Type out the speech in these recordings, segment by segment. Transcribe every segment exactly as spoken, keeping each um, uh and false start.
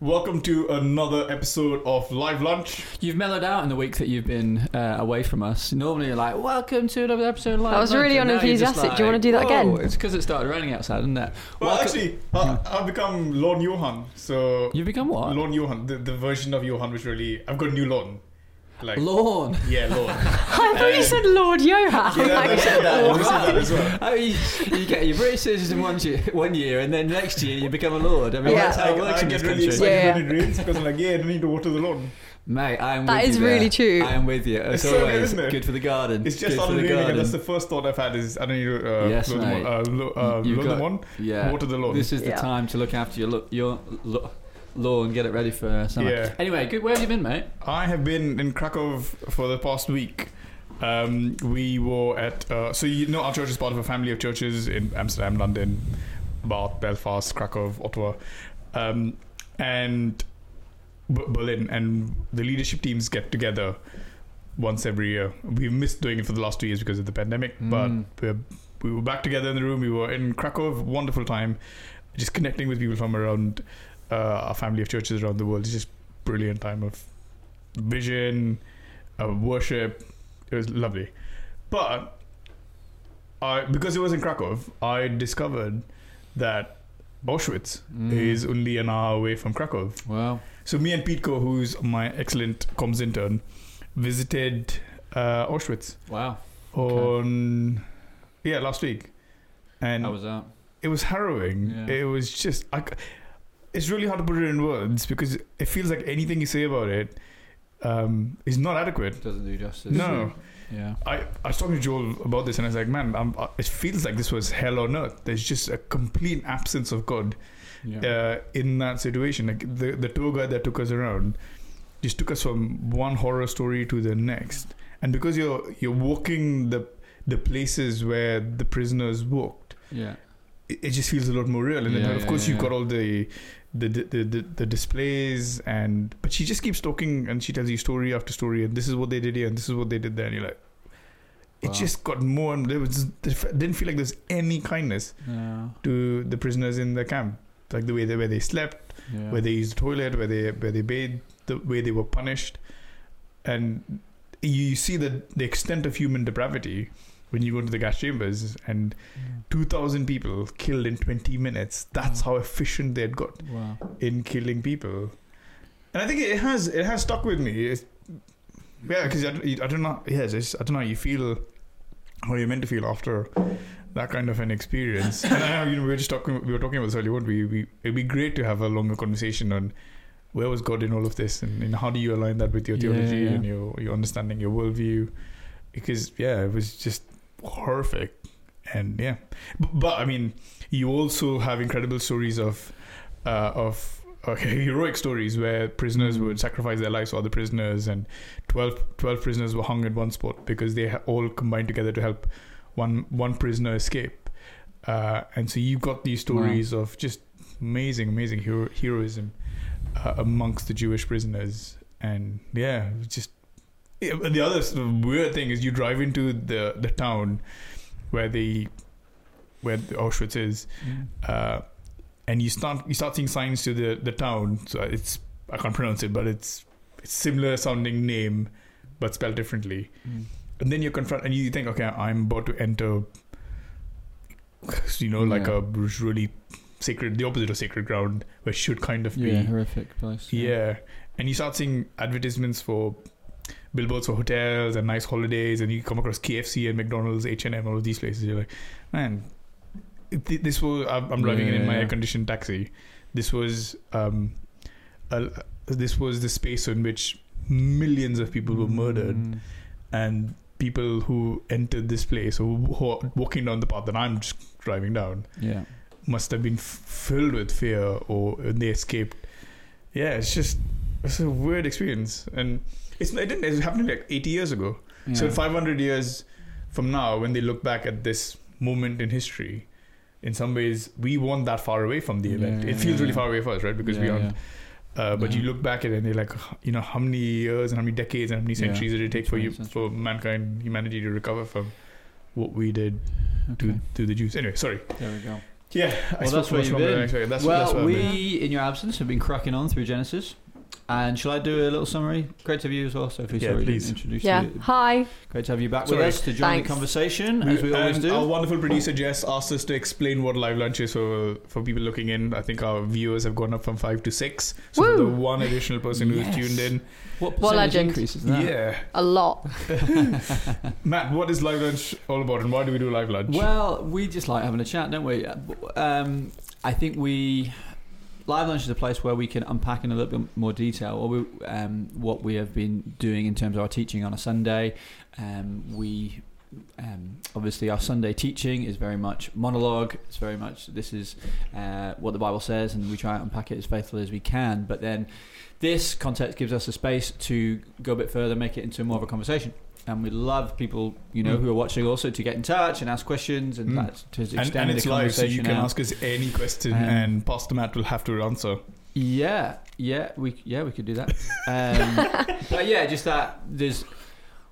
Welcome to another episode of Live Lunch. You've mellowed out in the week that you've been uh, away from us. Normally you're like, welcome to another episode of Live Lunch. I was really unenthusiastic. Like, do you want to do that again? It's because it started raining outside, isn't it? Well, welcome- actually, I, I've become Lorne Johan. So you've become what? Lorne Johan, the, the version of Johan which really... I've got a new Lorne. Like, Lorne? Yeah, Lorne. I thought um, you said Lord Johan. Yeah, like, I said that, right. that as well. I mean, you, you get your British citizen one year, one year and then next year you become a lord. I mean, yeah. That's how it works I, I in this really country. Yeah. When it rains, because I'm like, yeah, I don't need to water the lawn. Mate, I'm that with you. That is really there. True. I am with you. As it's always, so good, isn't it? Good for the garden. It's just under raining, and that's the first thought I've had is I don't need to uh, yes, load them on, uh, lo- uh, load got, them on yeah. water the lawn. This is yeah. the time to look after your lo- your. Lo- lawn, get it ready for summer. Yeah. Anyway, good. Where have you been, mate? I have been in Krakow for the past week. Um, we were at... Uh, so, you know, our church is part of a family of churches in Amsterdam, London, Bath, Belfast, Krakow, Ottawa, um, and B- Berlin. And the leadership teams get together once every year. We've missed doing it for the last two years because of the pandemic, mm. but we're, we were back together in the room. We were in Krakow. Wonderful time. Just connecting with people from around... Uh, our family of churches around the world. It's just brilliant time of vision, of worship. It was lovely. But I, because it was in Krakow, I discovered that Auschwitz mm. is only an hour away from Krakow. Wow. So me and Pietko, who's my excellent comms intern, visited uh, Auschwitz. Wow. On, okay. yeah, last week. And how was that? It was harrowing. Yeah. It was just... I, It's really hard to put it in words because it feels like anything you say about it um, is not adequate. It doesn't do justice. No. Yeah. I, I was talking to Joel about this and I was like, man, I'm, I, it feels like this was hell on earth. There's just a complete absence of God yeah. uh, in that situation. Like the, the tour guide that took us around just took us from one horror story to the next. And because you're you're walking the the places where the prisoners walked, yeah, it, it just feels a lot more real. And yeah, then of yeah, course yeah, you've yeah. got all the... The, the the the displays and but she just keeps talking and she tells you story after story and this is what they did here and this is what they did there and you're like it wow. just got more and there was it didn't feel like there's any kindness yeah. to the prisoners in the camp, like the way they where they slept yeah. where they used the toilet, where they where they bathed, the way they were punished. And you see the the extent of human depravity when you go into the gas chambers and mm. two thousand people killed in twenty minutes. That's wow. how efficient they had got wow. in killing people. And I think it has it has stuck with me. It's, yeah, because I, I don't know. Yes, it's, I don't know. You feel how you're meant to feel after that kind of an experience. And I know you know, we were just talking. We were talking about this earlier. Wouldn't we? we? It'd be great to have a longer conversation on where was God in all of this, and, and how do you align that with your theology yeah, yeah. and your your understanding, your worldview? Because yeah, it was just. Horrific. And yeah, but, but I mean, you also have incredible stories of uh, of okay, heroic stories where prisoners mm. would sacrifice their lives for other prisoners, and twelve, twelve prisoners were hung in one spot because they ha- all combined together to help one one prisoner escape. Uh, and so you've got these stories wow. of just amazing, amazing hero- heroism uh, amongst the Jewish prisoners. And yeah, just the other sort of weird thing is you drive into the, the town where the where the Auschwitz is, mm. uh, and you start you start seeing signs to the, the town. So it's I can't pronounce it, but it's it's similar sounding name, but spelled differently. Mm. And then you're confronted, and you think, okay, I'm about to enter, you know, like yeah. a really sacred, the opposite of sacred ground, where it should kind of yeah, be a horrific place. Yeah. yeah, and you start seeing advertisements for. Billboards for hotels and nice holidays, and you come across K F C and McDonald's, H and M, all of these places. You're like, man, th- this was I'm, I'm driving yeah, in, yeah, in my yeah. air-conditioned taxi. This was um, a, this was the space in which millions of people were mm. murdered, and people who entered this place or who are walking down the path that I'm just driving down, yeah, must have been f- filled with fear, or they escaped. Yeah, it's just it's a weird experience, and. It's, it didn't. It happened like eighty years ago. Yeah. So five hundred years from now, when they look back at this moment in history, in some ways, we weren't that far away from the event. Yeah, it feels yeah, really yeah. far away for us, right? Because yeah, we aren't. Yeah. Uh, but yeah. you look back at it and they're like, you know, how many years and how many decades and how many centuries yeah. did it take for you, for mankind, humanity to recover from what we did okay. to, to the Jews. Anyway, sorry. There we go. Yeah, well, I that's what you've been. That's, well, that's we, been. in your absence, have been cracking on through Genesis. And shall I do a little summary? Great to have you as well, Sophie. Yeah, sorry, please. Introduce yeah. you. Hi. Great to have you back sorry. with us to join Thanks. the conversation, we, as we always do. Our wonderful producer, Jess, asked us to explain what Live Lunch is for, for people looking in. I think our viewers have gone up from five to six. So Woo. the one additional person yes. who's tuned in. What percentage increase is that? Yeah. A lot. Matt, what is Live Lunch all about and why do we do Live Lunch? Well, we just like having a chat, don't we? Um, I think we... Live Lunch is a place where we can unpack in a little bit more detail or we, um, what we have been doing in terms of our teaching on a Sunday. Um, we um, obviously our Sunday teaching is very much monologue. It's very much this is uh, what the Bible says, and we try and unpack it as faithfully as we can. But then this context gives us a space to go a bit further, make it into more of a conversation. And we love people, you know, mm. who are watching also to get in touch and ask questions and mm. that, to extend and, and it's the conversation. Live, so you can out. ask us any question, um, and Pastor Matt will have to answer. Yeah, yeah, we yeah we could do that. Um, but yeah, just that there's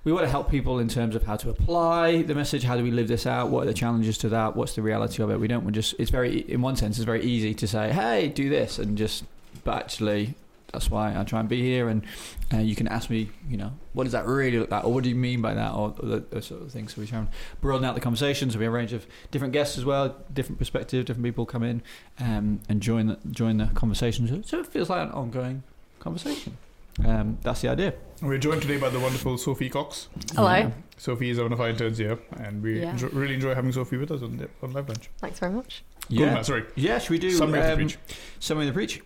we want to help people in terms of how to apply the message. How do we live this out? What are the challenges to that? What's the reality of it? We don't want just. It's very, in one sense, it's very easy to say, hey, do this, and just, but actually. That's why I try and be here, and uh, you can ask me, you know, what does that really look like, or what do you mean by that, or, or those sort of things. So we try and broaden out the conversation. So we have a range of different guests as well, different perspective, different people come in um, and join the, join the conversation. So it feels like an ongoing conversation. Um, that's the idea. We're joined today by the wonderful Sophie Cox. Hello. Yeah. Sophie is one of our interns here, and we yeah. enjoy, really enjoy having Sophie with us on, the, on Live Lunch. Thanks very much. Yeah. Cool, no, sorry. Yeah, should we do Summary um, of the Preach? Summary of the Preach.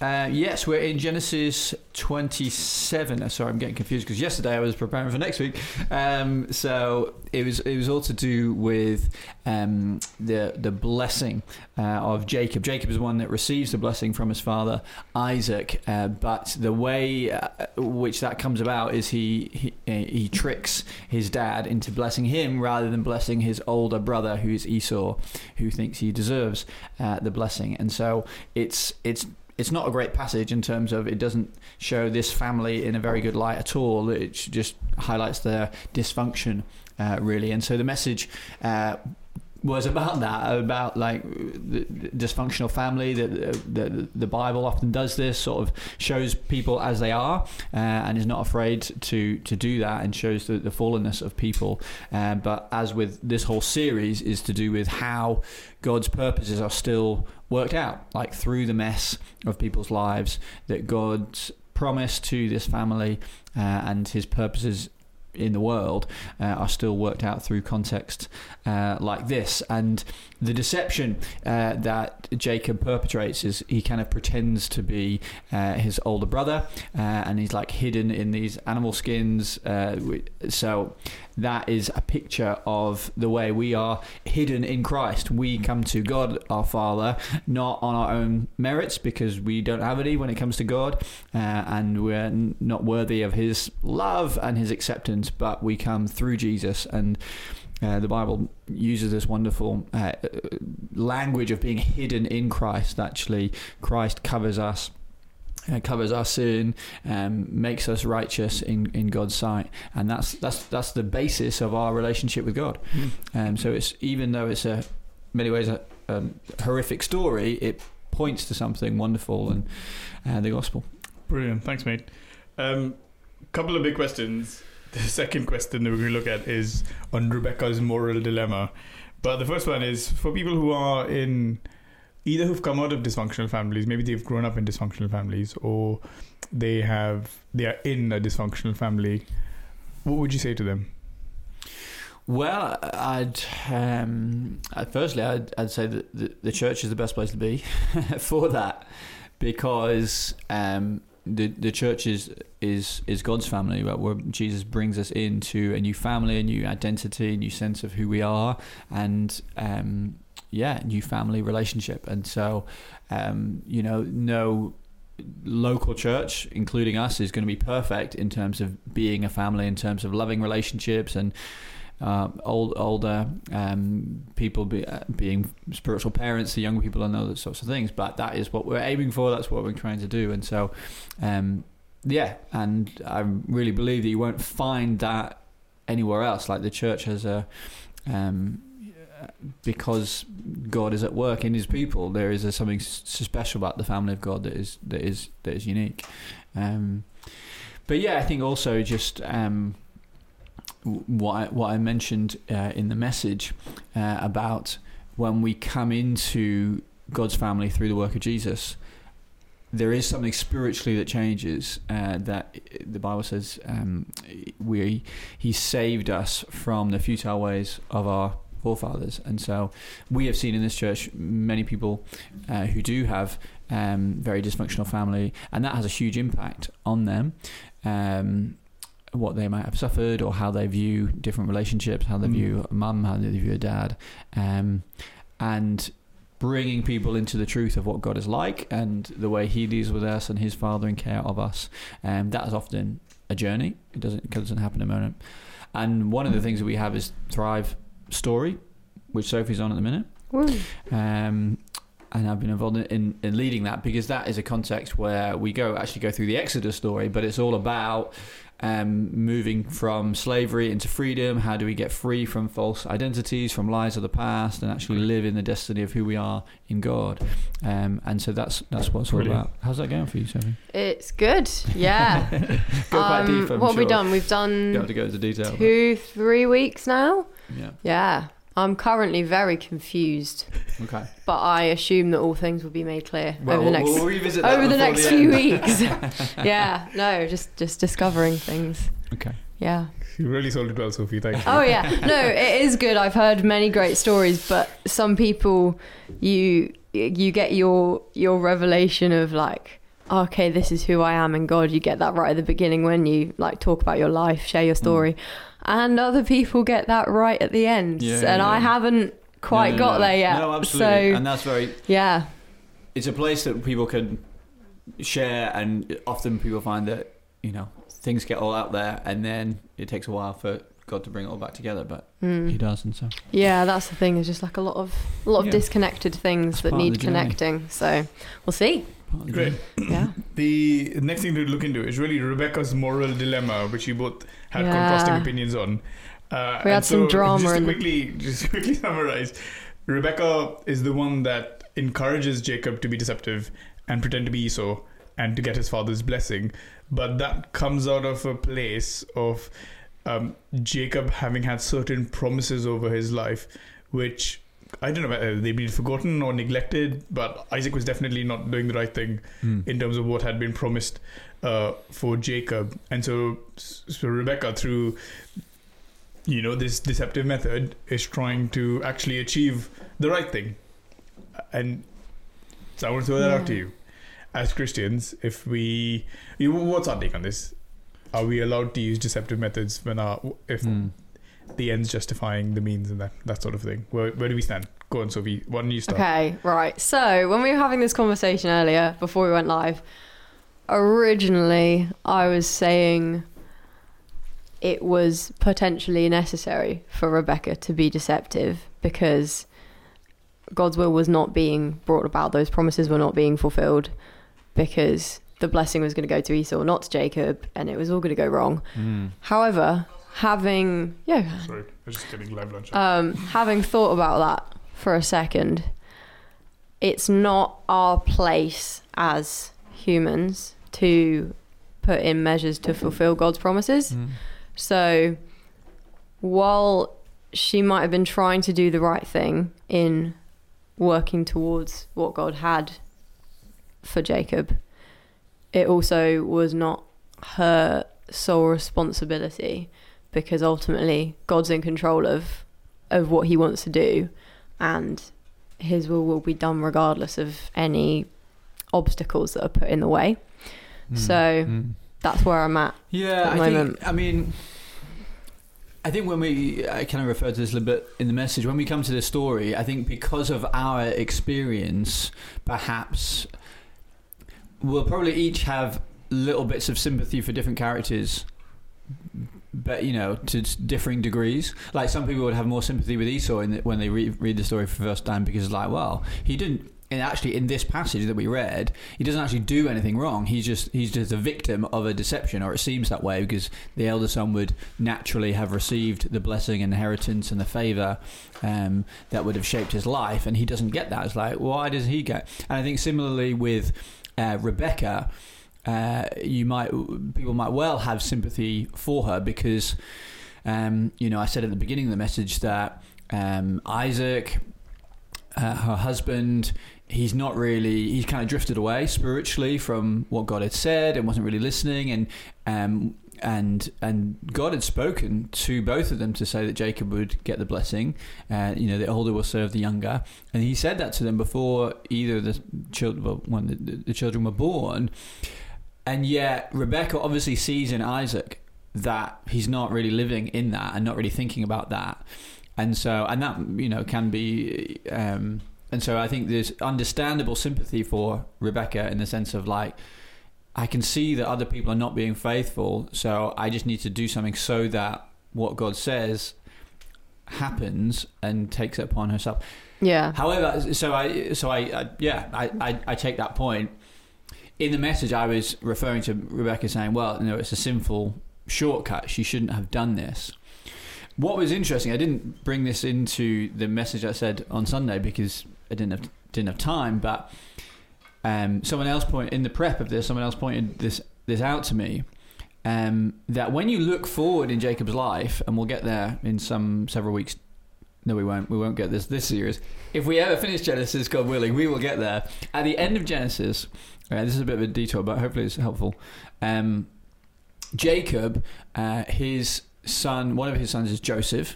Uh, yes, we're in Genesis twenty-seven. Oh, sorry, I'm getting confused because yesterday I was preparing for next week. Um, so it was it was all to do with um, the the blessing uh, of Jacob. Jacob is the one that receives the blessing from his father Isaac, uh, but the way uh, which that comes about is he, he he tricks his dad into blessing him rather than blessing his older brother, who is Esau, who thinks he deserves uh, the blessing. And so it's it's. It's not a great passage in terms of it doesn't show this family in a very good light at all. It just highlights their dysfunction, uh, really. And so the message uh, was about that, about like the dysfunctional family. That the, the Bible often does this, sort of shows people as they are, uh, and is not afraid to to do that, and shows the, the fallenness of people. Uh, but as with this whole series, is to do with how God's purposes are still worked out, like through the mess of people's lives, that God's promise to this family uh, and his purposes in the world uh, are still worked out through context uh, like this. And the deception uh, that Jacob perpetrates is he kind of pretends to be uh, his older brother, uh, and he's like hidden in these animal skins. Uh, so that is a picture of the way we are hidden in Christ. We come to God our Father not on our own merits, because we don't have any when it comes to God, uh, and we're not worthy of his love and his acceptance, but we come through Jesus. And uh, the Bible uses this wonderful uh, language of being hidden in Christ. Actually, Christ covers us, uh, covers our sin, um, makes us righteous in, in God's sight, and that's that's that's the basis of our relationship with God. Mm. Um, so it's, even though it's a, in many ways a, a horrific story, it points to something wonderful and uh, the gospel. Brilliant, thanks, mate. Um, couple of big questions. The second question that we're going to look at is on Rebecca's moral dilemma. But the first one is for people who are in, either who've come out of dysfunctional families, maybe they've grown up in dysfunctional families, or they have, they are in a dysfunctional family. What would you say to them? Well, I'd, um, I'd firstly, I'd, I'd say that the, the church is the best place to be for that, because, um, The the church is is is God's family, where Jesus brings us into a new family, a new identity, a new sense of who we are, and um, yeah, new family relationship. And so, um, you know, no local church, including us, is going to be perfect in terms of being a family, in terms of loving relationships and. Uh, old older um, people be, uh, being spiritual parents, the younger people, and those sorts of things. But that is what we're aiming for. That's what we're trying to do. And so, um, yeah. And I really believe that you won't find that anywhere else. Like the church has a um, because God is at work in his people, there is a, something special about the family of God that is that is that is unique. Um, but yeah, I think also just um, what I, what I mentioned uh, in the message uh, about when we come into God's family through the work of Jesus, there is something spiritually that changes. Uh, that the Bible says um, we He saved us from the futile ways of our forefathers, and so we have seen in this church many people uh, who do have um, very dysfunctional family, and that has a huge impact on them. Um, what they might have suffered, or how they view different relationships, how they mm. view a mum, how they view a dad, um, and. Bringing people into the truth of what God is like and the way he deals with us and his fathering care of us. Um, that is often a journey. It doesn't, it doesn't happen in a moment. And one of the things that we have is Thrive Story, which Sophie's on at the minute. Um, and I've been involved in, in leading that, because that is a context where we go actually go through the Exodus story, but it's all about um, moving from slavery into freedom. How do we get free from false identities, from lies of the past, and actually live in the destiny of who we are in God? Um, and so that's that's what it's all Brilliant. About. How's that going for you, Sophie? It's good. Yeah. Go um, quite deep. I'm what have sure. we done? We've done. Don't have to go into detail. Two, but... three weeks now. Yeah. Yeah. I'm currently very confused. Okay. But I assume that all things will be made clear well, over the next we'll revisit that over the next the few weeks. Yeah. No, just just discovering things. Okay. Yeah. You really sold it well, Sophie. Thank you. Oh yeah. No, it is good. I've heard many great stories, but some people you you get your your revelation of like, okay, this is who I am in God. You get that right at the beginning when you like talk about your life, share your story. Mm. And other people get that right at the end. Yeah, and yeah. I haven't quite no, no, got no. there yet. No, absolutely. So, and that's very... Yeah. It's a place that people can share, and often people find that, you know, things get all out there and then it takes a while for God to bring it all back together, but mm. he does, and so... Yeah, that's the thing. There's just like a lot of a lot of yeah. disconnected things that's that need connecting. So we'll see. Great. Yeah. The next thing to look into is really Rebecca's moral dilemma, which you both had yeah. contrasting opinions on. Uh, we had so some drama. Just to quickly, just quickly summarize. Rebecca is the one that encourages Jacob to be deceptive and pretend to be Esau and to get his father's blessing, but that comes out of a place of um, Jacob having had certain promises over his life, which. I don't know whether they've been forgotten or neglected, but Isaac was definitely not doing the right thing mm. in terms of what had been promised uh, for Jacob. And so, so Rebecca, through you know this deceptive method, is trying to actually achieve the right thing. And so I want to throw that yeah. out to you. As Christians, if we... You know, what's our take on this? Are we allowed to use deceptive methods when our... if? Mm. The ends justifying the means and that that sort of thing. Where where do we stand? Go on, Sophie. Why don't you start? Okay, right. So when we were having this conversation earlier before we went live, originally I was saying it was potentially necessary for Rebecca to be deceptive because God's will was not being brought about. Those promises were not being fulfilled because the blessing was going to go to Esau, not to Jacob, and it was all going to go wrong. Mm. However... Having yeah, sorry, I was just getting live lunch. Um, having thought about that for a second, it's not our place as humans to put in measures to fulfill God's promises. Mm. So, while she might have been trying to do the right thing in working towards what God had for Jacob, it also was not her sole responsibility. Because ultimately God's in control of of what he wants to do, and his will will be done regardless of any obstacles that are put in the way. Mm. So mm. that's where I'm at. Yeah, at the I moment. think, I mean, I think when we, I kind of referred to this a little bit in the message, when we come to this story, I think because of our experience, perhaps we'll probably each have little bits of sympathy for different characters. But you know, to differing degrees. Like some people would have more sympathy with Esau in the, when they re- read the story for the first time, because it's like, well, he didn't And actually, in this passage that we read, he doesn't actually do anything wrong. He's just he's just a victim of a deception, or it seems that way, because the elder son would naturally have received the blessing and inheritance and the favour um, that would have shaped his life, and he doesn't get that. It's like, why does he get? And I think similarly with uh, Rebecca, uh, you might people might well have sympathy for her because, um, you know, I said at the beginning of the message that um, Isaac, uh, her husband, he's not really, he's kind of drifted away spiritually from what God had said and wasn't really listening. And um, and and God had spoken to both of them to say that Jacob would get the blessing. Uh, you know, the older will serve the younger. And he said that to them before either the children, well, when the, the children were born. And yet Rebecca obviously sees in Isaac that he's not really living in that and not really thinking about that. And so, and that, you know, can be... Um, And so I think there's understandable sympathy for Rebecca in the sense of like, I can see that other people are not being faithful, so I just need to do something so that what God says happens, and takes it upon herself. Yeah. However, so I, so I, I yeah, I, I, I take that point. In the message, I was referring to Rebecca saying, well, you know, it's a sinful shortcut. She shouldn't have done this. What was interesting, I didn't bring this into the message I said on Sunday because I didn't have didn't have time. But um, someone else point in the prep of this, someone else pointed this this out to me um, that when you look forward in Jacob's life, and we'll get there in some several weeks. No, we won't. We won't get this this series. If we ever finish Genesis, God willing, we will get there. At the end of Genesis, uh, this is a bit of a detour, but hopefully it's helpful. Um, Jacob, uh, his. son, one of his sons is Joseph,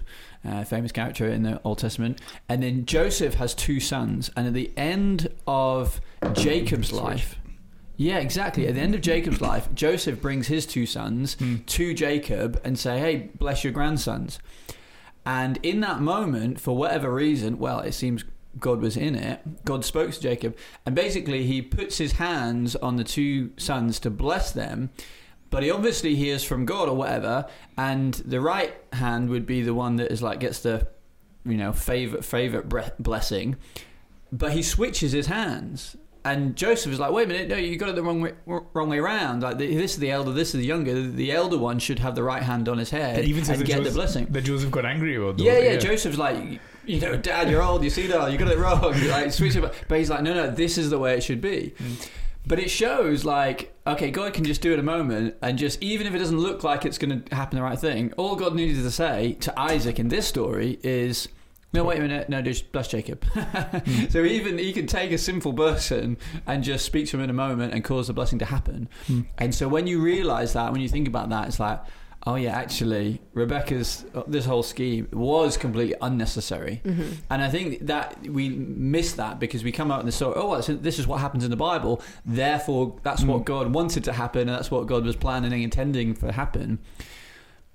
uh, famous character in the Old Testament, and then Joseph has two sons, and at the end of Jacob's life, yeah, exactly, at the end of Jacob's life, Joseph brings his two sons mm. to Jacob and say, hey, bless your grandsons. And in that moment, for whatever reason, well, it seems God was in it, God spoke to Jacob, and basically he puts his hands on the two sons to bless them. But he obviously hears from God or whatever, and the right hand would be the one that is like gets the, you know, favorite favorite bre- blessing. But he switches his hands, and Joseph is like, "Wait a minute, no, you got it the wrong way, wrong way around. Like the, this is the elder, this is the younger. The, the elder one should have the right hand on his head and, even and get Joseph, the blessing." That Joseph got angry about. Yeah, yeah, yeah. Joseph's like, you know, Dad, you're old, you see that, you got it wrong. Like switch it, but he's like, no, no, this is the way it should be. Mm. But it shows like, okay, God can just do it a moment, and just even if it doesn't look like it's going to happen the right thing, all God needed to say to Isaac in this story is, no, wait a minute, no, just bless Jacob. mm. So even he can take a sinful person and just speak to him in a moment and cause the blessing to happen. Mm. And so when you realize that, when you think about that, it's like, oh yeah, actually, Rebecca's, this whole scheme was completely unnecessary. Mm-hmm. And I think that we miss that because we come out in the story, oh, well, this is what happens in the Bible, therefore that's mm. what God wanted to happen, and that's what God was planning and intending for happen.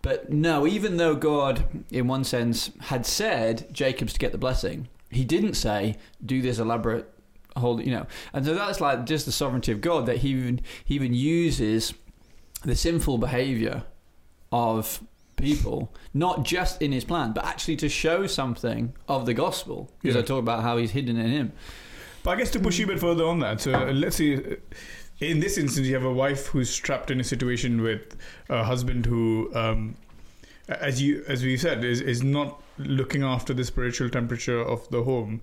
But no, even though God, in one sense, had said Jacob's to get the blessing, he didn't say, do this elaborate whole, you know. And so that's like just the sovereignty of God, that he even, he even uses the sinful behavior of people, not just in his plan, but actually to show something of the gospel, because yeah. I talk about how he's hidden in him. But I guess to push you a bit further on that, so let's see, in this instance, you have a wife who's trapped in a situation with a husband who, um, as you as we said, is is not looking after the spiritual temperature of the home.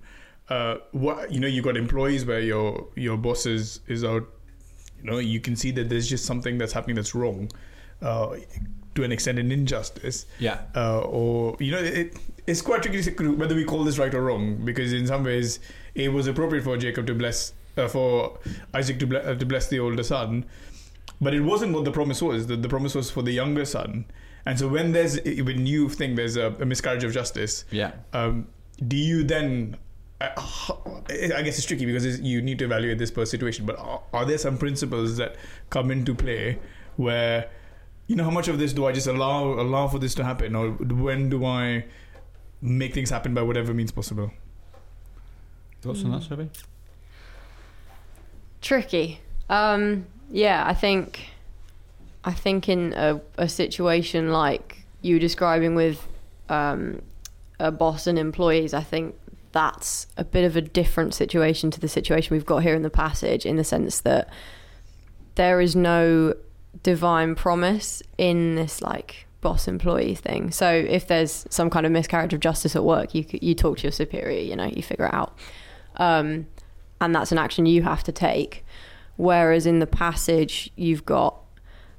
Uh, what, you know, you've got employees where your your boss is is out. You know, you can see that there's just something that's happening that's wrong. Uh, to an extent, an injustice. Yeah. Uh, or, you know, it, it's quite tricky whether we call this right or wrong, because in some ways it was appropriate for Jacob to bless, uh, for Isaac to, ble- uh, to bless the older son, but it wasn't what the promise was. The, the promise was for the younger son. And so when there's, when you think there's a, a miscarriage of justice, yeah. Um, do you then, uh, I guess it's tricky because it's, you need to evaluate this per situation, but are, are there some principles that come into play where, you know, how much of this do I just allow allow for this to happen, or when do I make things happen by whatever means possible? Thoughts on that, Sophie? Tricky. Um, yeah, I think I think in a, a situation like you were describing with um, a boss and employees, I think that's a bit of a different situation to the situation we've got here in the passage, in the sense that there is no divine promise in this like boss employee thing. So if there's some kind of miscarriage of justice at work, you you talk to your superior, you know, you figure it out. Um, and that's an action you have to take. Whereas in the passage, you've got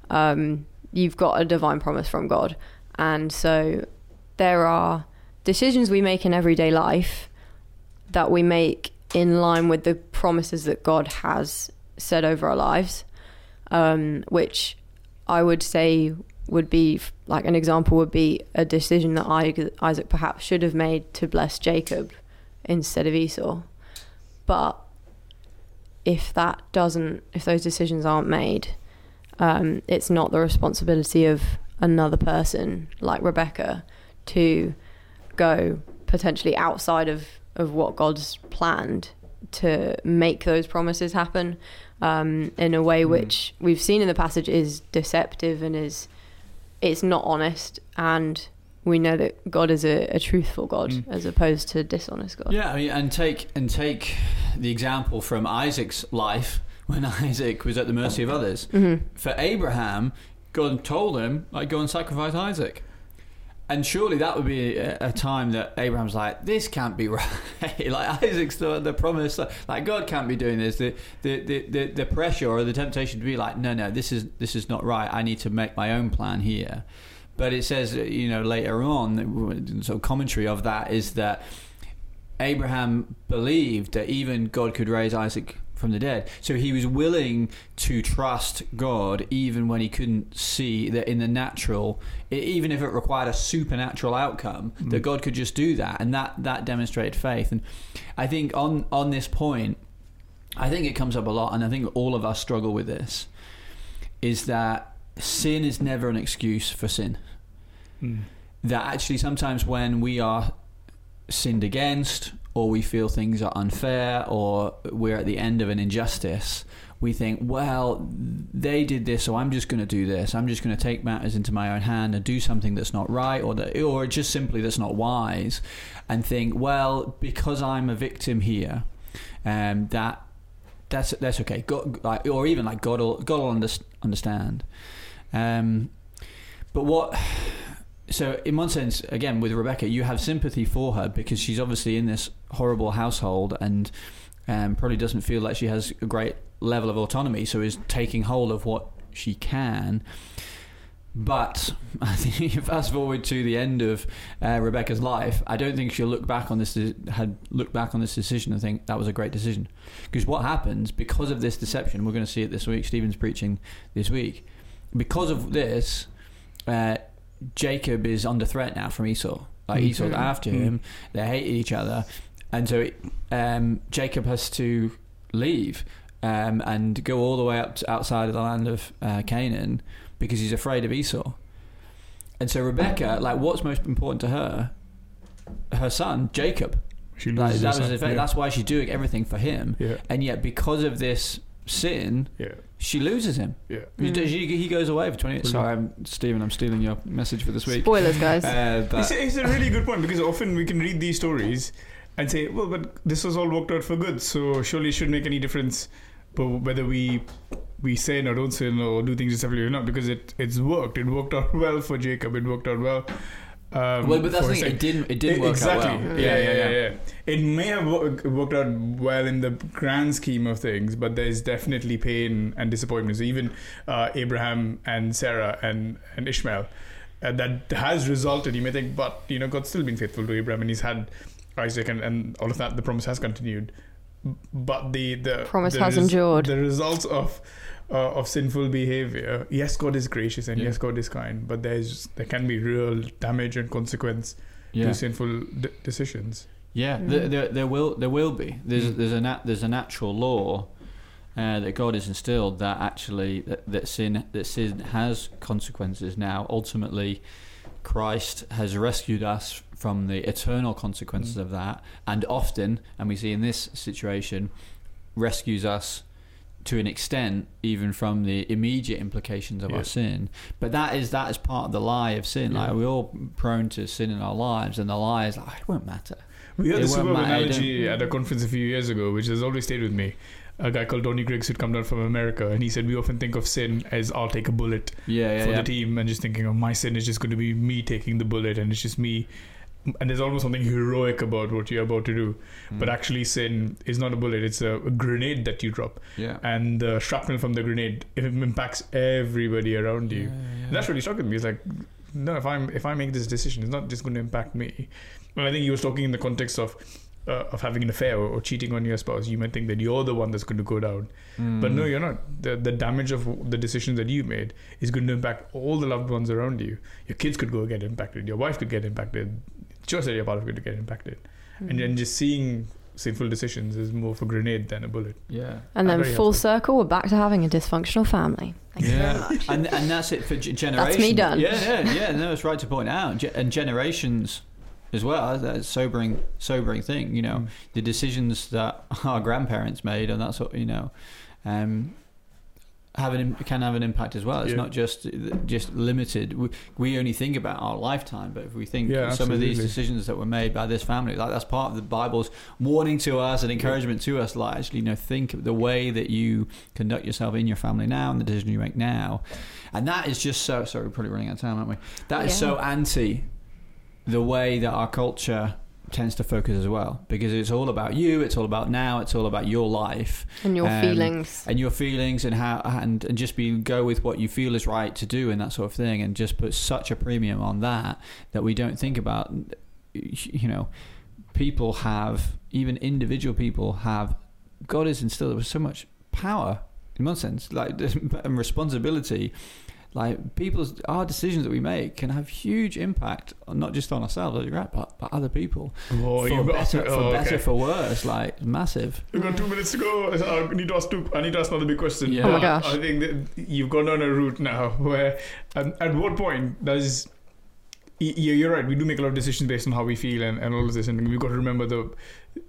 um, you've got a divine promise from God. And so there are decisions we make in everyday life that we make in line with the promises that God has said over our lives, um, which I would say would be, like an example would be a decision that Isaac perhaps should have made to bless Jacob instead of Esau. But if that doesn't, if those decisions aren't made, um, it's not the responsibility of another person like Rebecca to go potentially outside of, of what God's planned to make those promises happen, um, in a way mm. which we've seen in the passage is deceptive and is, it's not honest. And we know that God is a, a truthful God mm. as opposed to dishonest God. Yeah, I mean, and take and take the example from Isaac's life when Isaac was at the mercy of others. Mm-hmm. For Abraham, God told him, like, go and sacrifice Isaac. And surely that would be a, a time that Abraham's like, this can't be right. Like, Isaac's the, the promise. Like, God can't be doing this. The, the the the the pressure or the temptation to be like, no, no, this is this is not right. I need to make my own plan here. But it says, you know, later on, so commentary of that is that Abraham believed that even God could raise Isaac from the dead. So he was willing to trust God even when he couldn't see that in the natural, even if it required a supernatural outcome, mm. that God could just do that. And that, that demonstrated faith. And I think on, on this point, I think it comes up a lot, and I think all of us struggle with this, is that sin is never an excuse for sin. Mm. That actually sometimes when we are sinned against, or we feel things are unfair, or we're at the end of an injustice, we think, well, they did this, so I'm just going to do this. I'm just going to take matters into my own hand and do something that's not right, or that, or just simply that's not wise, and think, well, because I'm a victim here, um, that that's that's okay. God, like, or even like God will God will under, understand. Um, but what? So in one sense, again, with Rebecca, you have sympathy for her because she's obviously in this horrible household and um, probably doesn't feel like she has a great level of autonomy, so is taking hold of what she can. But I think if fast forward to the end of uh, Rebecca's life, I don't think she'll look back on this de- had looked back on this decision and think that was a great decision. Because what happens because of this deception, we're going to see it this week. Stephen's preaching this week. Because of this, uh, Jacob is under threat now from Esau. Like, mm-hmm. Esau's after him. Mm-hmm. They hated each other, and so it, um, Jacob has to leave um, and go all the way up to outside of the land of uh, Canaan because he's afraid of Esau. And so Rebecca, like, what's most important to her? Her son, Jacob. She loses like, that was his son. Yeah. That's why she's doing everything for him. Yeah. And yet, because of this sin, yeah. she loses him. Yeah, mm. she, he goes away for twenty minutes. Sorry, I'm, Stephen, I'm stealing your message for this week. Spoilers, guys. Uh, but. It's, a, it's a really good point, because often we can read these stories and say, well, but this was all worked out for good, so surely it shouldn't make any difference whether we we sin or don't sin or do things deceptively or not, because it it's worked. It worked out well for Jacob. It worked out well. Um, well, but that's the thing. It didn't. It didn't it, work exactly. out well. Yeah, yeah, yeah, yeah. yeah, yeah. It may have w- worked out well in the grand scheme of things, but there's definitely pain and disappointment. So even uh, Abraham and Sarah and and Ishmael, uh, that has resulted. You may think, but you know, God's still been faithful to Abraham, and He's had Isaac, and, and all of that. The promise has continued, but the the promise the has res- endured. The results of. Uh, of sinful behavior. Yes, God is gracious and yeah. yes, God is kind, but there's there can be real damage and consequence yeah. to sinful d- decisions. Yeah, mm. there, there there will there will be. There's mm. there's a nat- there's a natural law uh, that God has instilled that actually that, that sin that sin has consequences. Now, ultimately, Christ has rescued us from the eternal consequences mm. of that, and often, and we see in this situation, rescues us to an extent, even from the immediate implications of yeah. our sin. But that is that is part of the lie of sin. Yeah. Like, we're all prone to sin in our lives, and the lie is like, it won't matter. We had this superb analogy at a conference a few years ago, which has always stayed with me. A guy called Donnie Griggs who'd come down from America, and he said, we often think of sin as I'll take a bullet yeah, yeah, for yeah. the team, and just thinking, oh, my sin is just going to be me taking the bullet, and it's just me. And there's almost something heroic about what you're about to do. Mm. But actually, sin is not a bullet. It's a grenade that you drop. Yeah. And the shrapnel from the grenade, it impacts everybody around you. Yeah, yeah. That's really shocking me. It's like, no, if I'm if I make this decision, it's not just going to impact me. Well, I think he was talking in the context of uh, of having an affair or, or cheating on your spouse. You might think that you're the one that's going to go down. Mm. But no, you're not. The, the damage of the decisions that you made is going to impact all the loved ones around you. Your kids could go get impacted. Your wife could get impacted. Just that you're part of it to get impacted. Mm. And then just seeing sinful decisions is more of a grenade than a bullet. Yeah. And then full helpful. circle, we're back to having a dysfunctional family. Thank yeah. you very much. And, and that's it for g- generations. That's me done. Yeah, yeah, yeah. No, it's right to point out. Ge- and generations as well. That's a sobering, sobering thing, you know. Mm. The decisions that our grandparents made and that sort, you know, um, have an can have an impact as well. It's yeah. not just just limited. We, we only think about our lifetime, but if we think yeah, some absolutely. of these decisions that were made by this family, like that's part of the Bible's warning to us and encouragement yeah. to us. Like actually, you know, think of the way that you conduct yourself in your family now and the decision you make now, and that is just so. Sorry, we're probably running out of time, aren't we? That yeah. is so anti the way that our culture tends to focus as well, because it's all about you, it's all about now, it's all about your life and your um, feelings and your feelings and how and, and just be go with what you feel is right to do and that sort of thing, and just put such a premium on that that we don't think about, you know, people have, even individual people have, God has instilled with so much power in one sense, like, and responsibility. Like people's, our decisions that we make can have huge impact, not just on ourselves, right, but, but other people. Oh, for better, to, oh, for, better okay. for worse, like massive. We've got two minutes to go. I need to ask two. I need to ask another big question. Yeah. Oh my gosh! I think that you've gone on a route now where, um, at what point does? You're right. We do make a lot of decisions based on how we feel and, and all of this, and we've got to remember the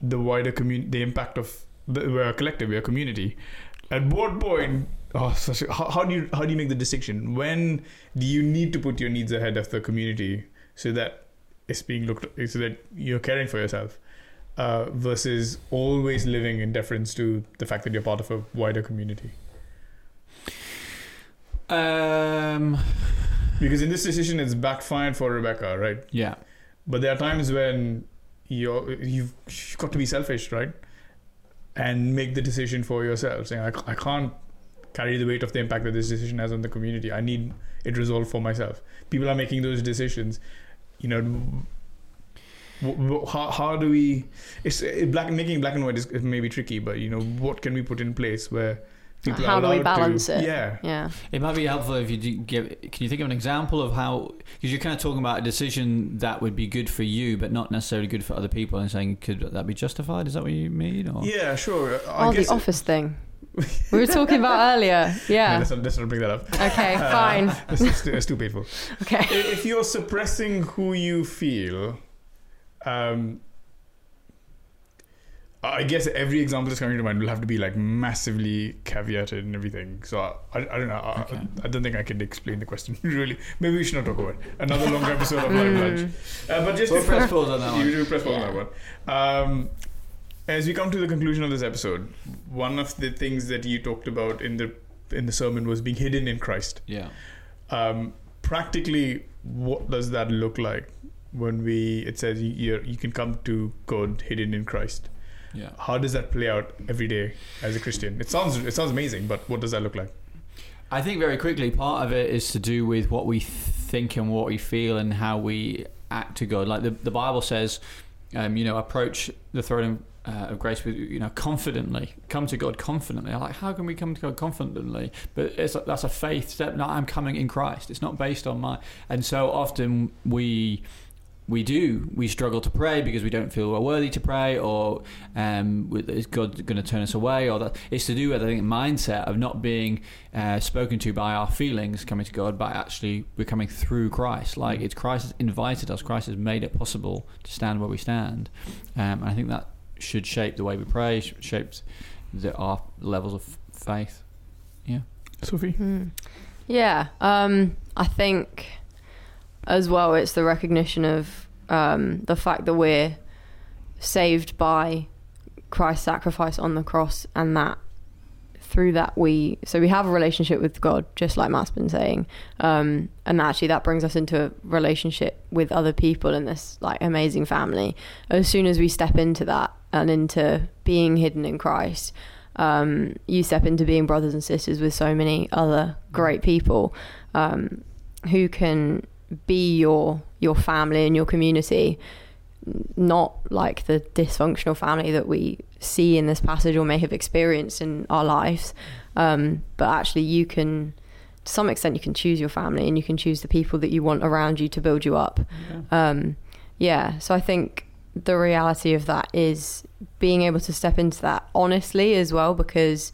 the wider community, the impact of the, we're a collective, we're a community. At what point? Oh, such a, how, how do you how do you make the distinction? When do you need to put your needs ahead of the community so that it's being looked at, so that you're caring for yourself, uh, versus always living in deference to the fact that you're part of a wider community? Um, because in this decision, it's backfired for Rebecca, right? Yeah. But there are times when you're you've got to be selfish, right, and make the decision for yourself, saying I, I can't carry the weight of the impact that this decision has on the community. I need it resolved for myself. People are making those decisions. You know, w- w- how how do we? It's it black making black and white is maybe tricky, but you know, what can we put in place where people how are allowed to? How do we balance to, it? Yeah, yeah. It might be helpful if you do give. Can you think of an example of how? Because you're kind of talking about a decision that would be good for you, but not necessarily good for other people, and saying could that be justified? Is that what you mean? Or? Yeah, sure. I oh, guess the office it, thing. We were talking about earlier. Yeah. No, let's, not, let's not bring that up. Okay, uh, fine. It's, it's, it's too painful. Okay. If you're suppressing who you feel, um, I guess every example that's coming to mind will have to be like massively caveated and everything. So I, I, I don't know. I, okay. I, I don't think I can explain the question really. Maybe we should not talk about it. Another longer episode of Live Lunch. Uh, but just we'll press pause on that one. You do press pause yeah. on that one. Um, As we come to the conclusion of this episode, one of the things that you talked about in the in the sermon was being hidden in Christ. Yeah. Um, practically, what does that look like when we? It says you you can come to God hidden in Christ. Yeah. How does that play out every day as a Christian? It sounds it sounds amazing, but what does that look like? I think very quickly, part of it is to do with what we think and what we feel and how we act to God. Like the the Bible says, um, you know, approach the throne Uh, of grace with, you know, confidently come to God confidently. I'm like, how can we come to God confidently? But it's that's a faith step. No, I'm coming in Christ. It's not based on my. And so often we we do we struggle to pray because we don't feel we're worthy to pray, or um, is God going to turn us away? Or that it's to do with I think mindset of not being uh, spoken to by our feelings coming to God, but actually we're coming through Christ. Like it's Christ has invited us. Christ has made it possible to stand where we stand. Um, and I think that should shape the way we pray, shapes the, our levels of faith. Yeah. Sophie? Mm. Yeah. Um, I think as well, it's the recognition of um, the fact that we're saved by Christ's sacrifice on the cross, and that through that we so we have a relationship with God, just like Matt's been saying, um and actually that brings us into a relationship with other people in this like amazing family. As soon as we step into that and into being hidden in Christ, um you step into being brothers and sisters with so many other great people um who can be your your family and your community, not like the dysfunctional family that we see in this passage or may have experienced in our lives, um but actually you can, to some extent, you can choose your family and you can choose the people that you want around you to build you up. Yeah. um yeah so I think the reality of that is being able to step into that honestly as well, because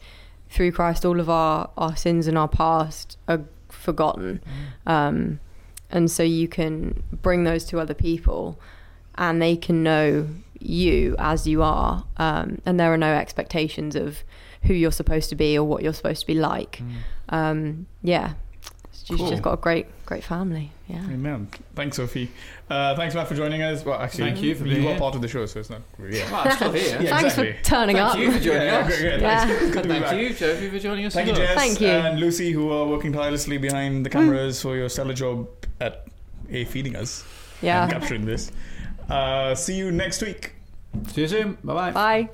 through Christ all of our our sins and our past are forgotten, um and so you can bring those to other people and they can know you as you are, um, and there are no expectations of who you're supposed to be or what you're supposed to be like. Mm. Um, yeah, she's cool. Just got a great, great family. Yeah. Amen. Thanks, Sophie. Uh, thanks, Matt, for joining us. Well, actually, thank you for being you here. Were part of the show, so it's not really. Yeah. Well, it's still here. Yeah, thanks exactly. for turning thank up. Thank you for joining yeah, us. Great, great. Yeah. Thanks. Good thank you, Sophie, for joining us. Thank you, Jess. Thank you, and Lucy, who are working tirelessly behind the cameras mm. for your stellar job at a feeding us yeah. and capturing this. Uh, see you next week. See you soon. Bye-bye. Bye.